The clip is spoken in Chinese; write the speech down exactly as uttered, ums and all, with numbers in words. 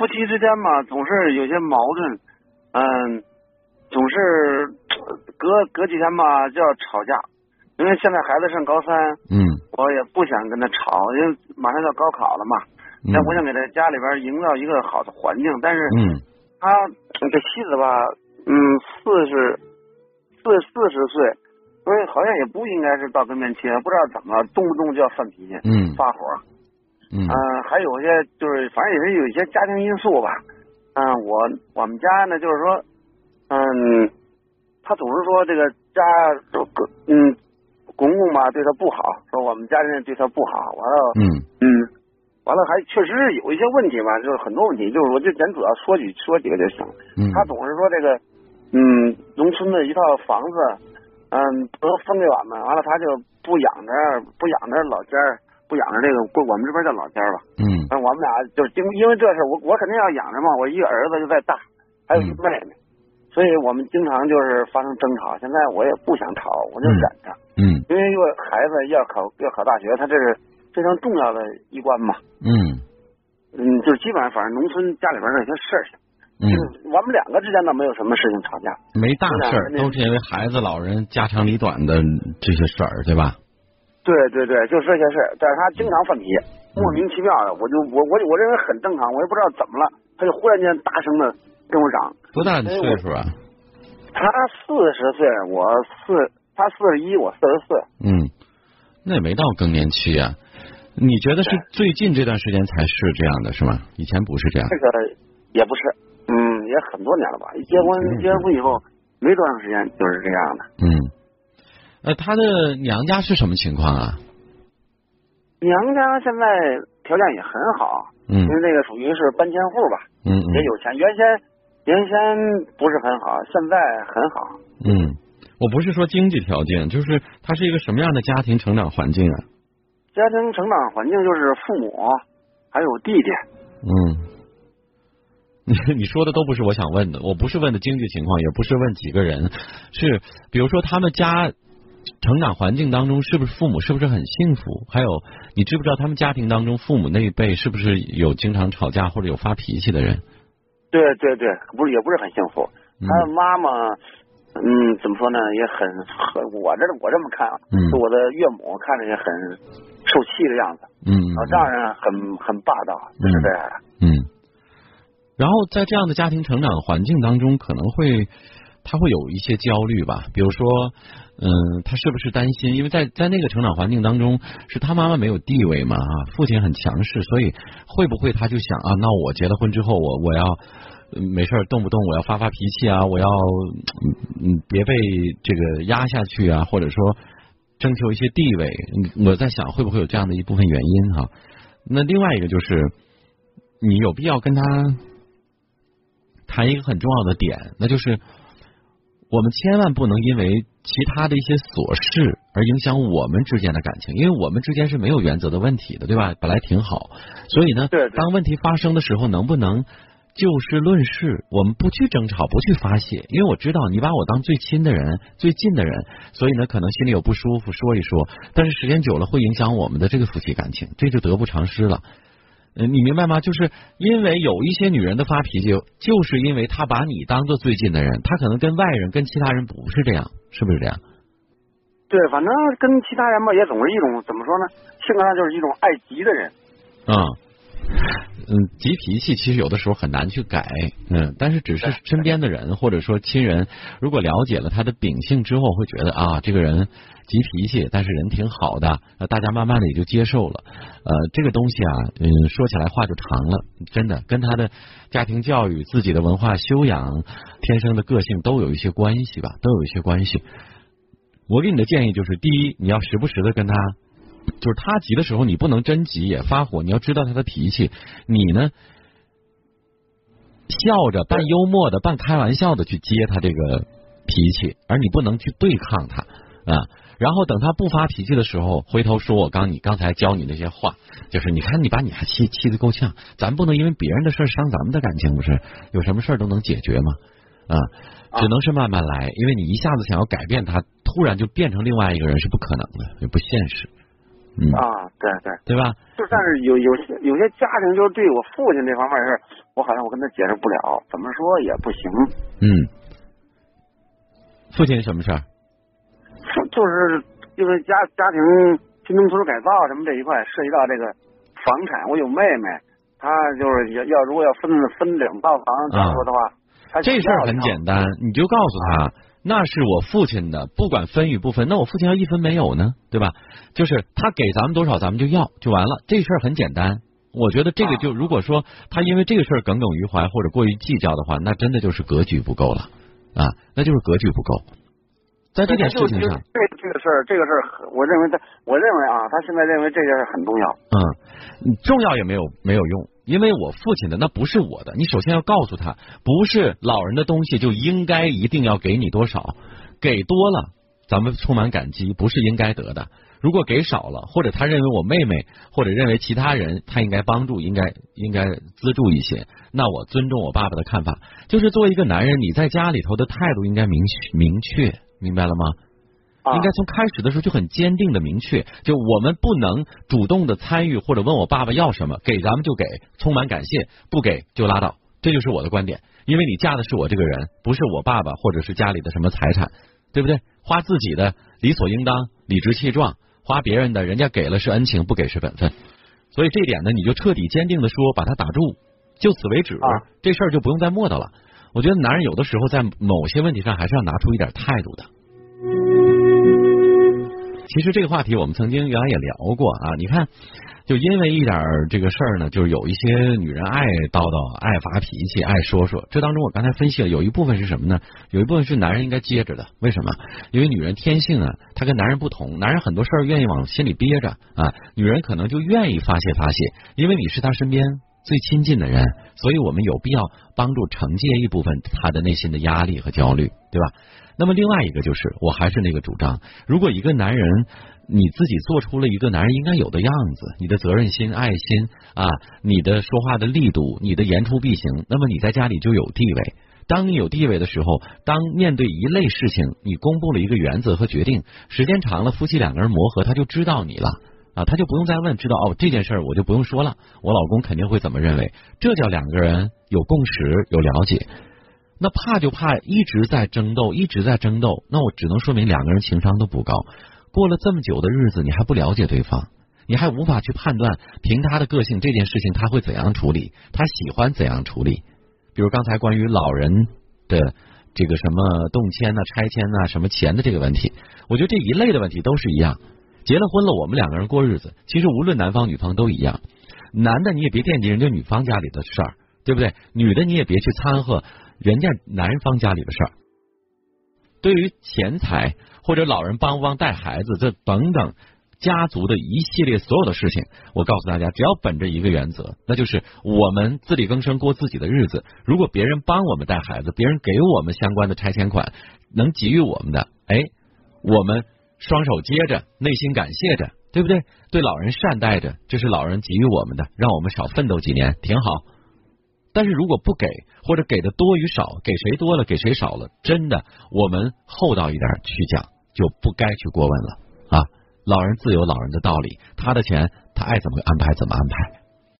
夫妻之间嘛，总是有些矛盾，嗯，总是隔隔几天吧就要吵架。因为现在孩子上高三，嗯，我也不想跟他吵，因为马上要高考了嘛。但我想给他家里边营造一个好的环境，但是，嗯，他这妻子吧，嗯，四十四四十岁，所以好像也不应该是到跟前期，不知道怎么动不动就要犯脾气，嗯，发火。嗯、呃，还有些就是，反正也是有一些家庭因素吧。嗯、呃，我我们家呢，就是说，嗯，他总是说这个家，嗯，公公吧对他不好，说我们家人对他不好。完了，嗯嗯，完了还确实是有一些问题嘛，就是很多问题，就是我就咱主要说几说几个就行。嗯、他总是说这个，嗯，农村的一套房子，嗯，都分给我们，完了他就不养着，不养着老家儿。不养着这个，过我们这边叫老家吧。嗯，我们俩就是经因为这事，我我肯定要养着嘛。我一个儿子就在大，还有一个妹妹，嗯、所以我们经常就是发生争吵。现在我也不想吵，我就忍着。嗯，因为因为孩子要考要考大学，他这是非常重要的一关嘛。嗯嗯，就是基本上反正农村家里边那些事情，嗯，我们两个之间倒没有什么事情吵架，没大事儿，都是因为孩子、老人、家长里短的这些事儿，对吧？对对对，就这些事，但是他经常犯脾气，莫名其妙的，我就我我我认为很正常，我也不知道怎么了，他就忽然间大声的跟我嚷。多大岁数啊？他四十岁，我四，他四十一，我四十四。嗯，那也没到更年期啊。你觉得是最近这段时间才是这样的是吗？以前不是这样。这个也不是，嗯，也很多年了吧。一结婚结婚以后没多长时间就是这样的。嗯。呃，他的娘家是什么情况啊？娘家现在条件也很好，嗯，因为那个属于是搬迁户吧，嗯，也有钱。原先原先不是很好，现在很好。嗯，我不是说经济条件，就是他是一个什么样的家庭成长环境啊？家庭成长环境就是父母还有弟弟。嗯。你说的都不是我想问的，我不是问的经济情况，也不是问几个人，是比如说他们家。成长环境当中是不是父母是不是很幸福？还有你知不知道他们家庭当中父母那一辈是不是有经常吵架或者有发脾气的人？对对对，不是也不是很幸福。他的妈妈，嗯，怎么说呢，也很很我这我这么看啊，嗯、我的岳母看着也很受气的样子，嗯，老丈人很很霸道，就是这样的，嗯。然后在这样的家庭成长环境当中，可能会。他会有一些焦虑吧，比如说，嗯、呃，他是不是担心？因为在在那个成长环境当中，是他妈妈没有地位嘛，啊，父亲很强势，所以会不会他就想啊，那我结了婚之后，我我要、呃、没事动不动我要发发脾气啊，我要嗯别被这个压下去啊，或者说征求一些地位。我在想会不会有这样的一部分原因哈、啊？那另外一个就是，你有必要跟他谈一个很重要的点，那就是。我们千万不能因为其他的一些琐事而影响我们之间的感情，因为我们之间是没有原则的问题的，对吧？本来挺好，所以呢，当问题发生的时候，能不能就事论事，我们不去争吵，不去发泄，因为我知道你把我当最亲的人、最近的人，所以呢，可能心里有不舒服说一说，但是时间久了会影响我们的这个夫妻感情，这就得不偿失了。你明白吗？就是因为有一些女人的发脾气，就是因为她把你当做最近的人，她可能跟外人、跟其他人不是这样，是不是这样？对，反正跟其他人吧，也总是一种怎么说呢？性格上就是一种爱急的人。嗯嗯，急脾气其实有的时候很难去改，嗯，但是只是身边的人或者说亲人，如果了解了他的秉性之后，会觉得啊，这个人急脾气，但是人挺好的，呃，大家慢慢的也就接受了。呃，这个东西啊，嗯，说起来话就长了，真的跟他的家庭教育、自己的文化修养、天生的个性都有一些关系吧，都有一些关系。我给你的建议就是，第一，你要时不时的跟他。就是他急的时候，你不能真急也发火，你要知道他的脾气。你呢，笑着半幽默的、半开玩笑的去接他这个脾气，而你不能去对抗他啊。然后等他不发脾气的时候，回头说我刚你刚才教你那些话，就是你看你把你还气气得够呛，咱不能因为别人的事伤咱们的感情，不是？有什么事都能解决吗？啊，只能是慢慢来，因为你一下子想要改变他，突然就变成另外一个人是不可能的，也不现实。嗯啊，对对对吧？就但是有有些有些家庭就是对我父亲这方面的事，我好像我跟他解释不了，怎么说也不行。嗯，父亲什么事儿？就是因为家家庭新农村改造什么这一块涉及到这个房产，我有妹妹，她就是要要如果要分分两套房来说的话，啊、这事儿很简单，你就告诉她。啊那是我父亲的，不管分与不分，那我父亲要一分没有呢，对吧？就是他给咱们多少，咱们就要就完了，这事儿很简单。我觉得这个就如果说他因为这个事儿耿耿于怀或者过于计较的话，那真的就是格局不够了啊，那就是格局不够。在这件事情上，这这个事儿，这个事儿，我认为他，我认为啊，他现在认为这件事很重要。嗯，重要也没有没有用。因为我父亲的那不是我的，你首先要告诉他，不是老人的东西就应该一定要给你多少，给多了咱们充满感激，不是应该得的。如果给少了，或者他认为我妹妹，或者认为其他人，他应该帮助，应该应该资助一些，那我尊重我爸爸的看法。就是作为一个男人，你在家里头的态度应该明明确，明白了吗？应该从开始的时候就很坚定的明确，就我们不能主动的参与或者问我爸爸要什么，给咱们就给，充满感谢，不给就拉倒，这就是我的观点。因为你嫁的是我这个人，不是我爸爸或者是家里的什么财产，对不对？花自己的理所应当，理直气壮，花别人的，人家给了是恩情，不给是本分。所以这点呢，你就彻底坚定的说，把它打住，就此为止，这事儿就不用再磨叨了。我觉得男人有的时候在某些问题上还是要拿出一点态度的。其实这个话题我们曾经原来也聊过啊，你看就因为一点这个事儿呢，就是有一些女人爱叨叨，爱发脾气，爱说说，这当中我刚才分析了有一部分是什么呢？有一部分是男人应该接着的，为什么？因为女人天性啊，她跟男人不同，男人很多事儿愿意往心里憋着啊，女人可能就愿意发泄发泄，因为你是她身边最亲近的人，所以我们有必要帮助惩戒一部分他的内心的压力和焦虑，对吧？那么另外一个就是，我还是那个主张，如果一个男人你自己做出了一个男人应该有的样子，你的责任心、爱心啊，你的说话的力度，你的言出必行，那么你在家里就有地位。当你有地位的时候，当面对一类事情，你公布了一个原则和决定，时间长了，夫妻两个人磨合，他就知道你了。啊，他就不用再问，知道哦，这件事儿我就不用说了，我老公肯定会怎么认为，这叫两个人有共识有了解。那怕就怕一直在争斗，一直在争斗，那我只能说明两个人情商都不高。过了这么久的日子，你还不了解对方，你还无法去判断凭他的个性这件事情他会怎样处理，他喜欢怎样处理。比如刚才关于老人的这个什么动迁啊、拆迁啊、什么钱的这个问题，我觉得这一类的问题都是一样。结了婚了，我们两个人过日子，其实无论男方女方都一样。男的你也别惦记人家女方家里的事儿，对不对？女的你也别去掺和人家男方家里的事儿。对于钱财或者老人帮不帮带孩子这等等家族的一系列所有的事情，我告诉大家，只要本着一个原则，那就是我们自力更生过自己的日子。如果别人帮我们带孩子，别人给我们相关的拆迁款，能给予我们的，哎，我们双手接着，内心感谢着，对不对？对老人善待着，这是老人给予我们的，让我们少奋斗几年，挺好。但是如果不给，或者给的多与少，给谁多了，给谁少了，真的，我们厚道一点去讲，就不该去过问了啊！老人自有老人的道理，他的钱他爱怎么安排怎么安排。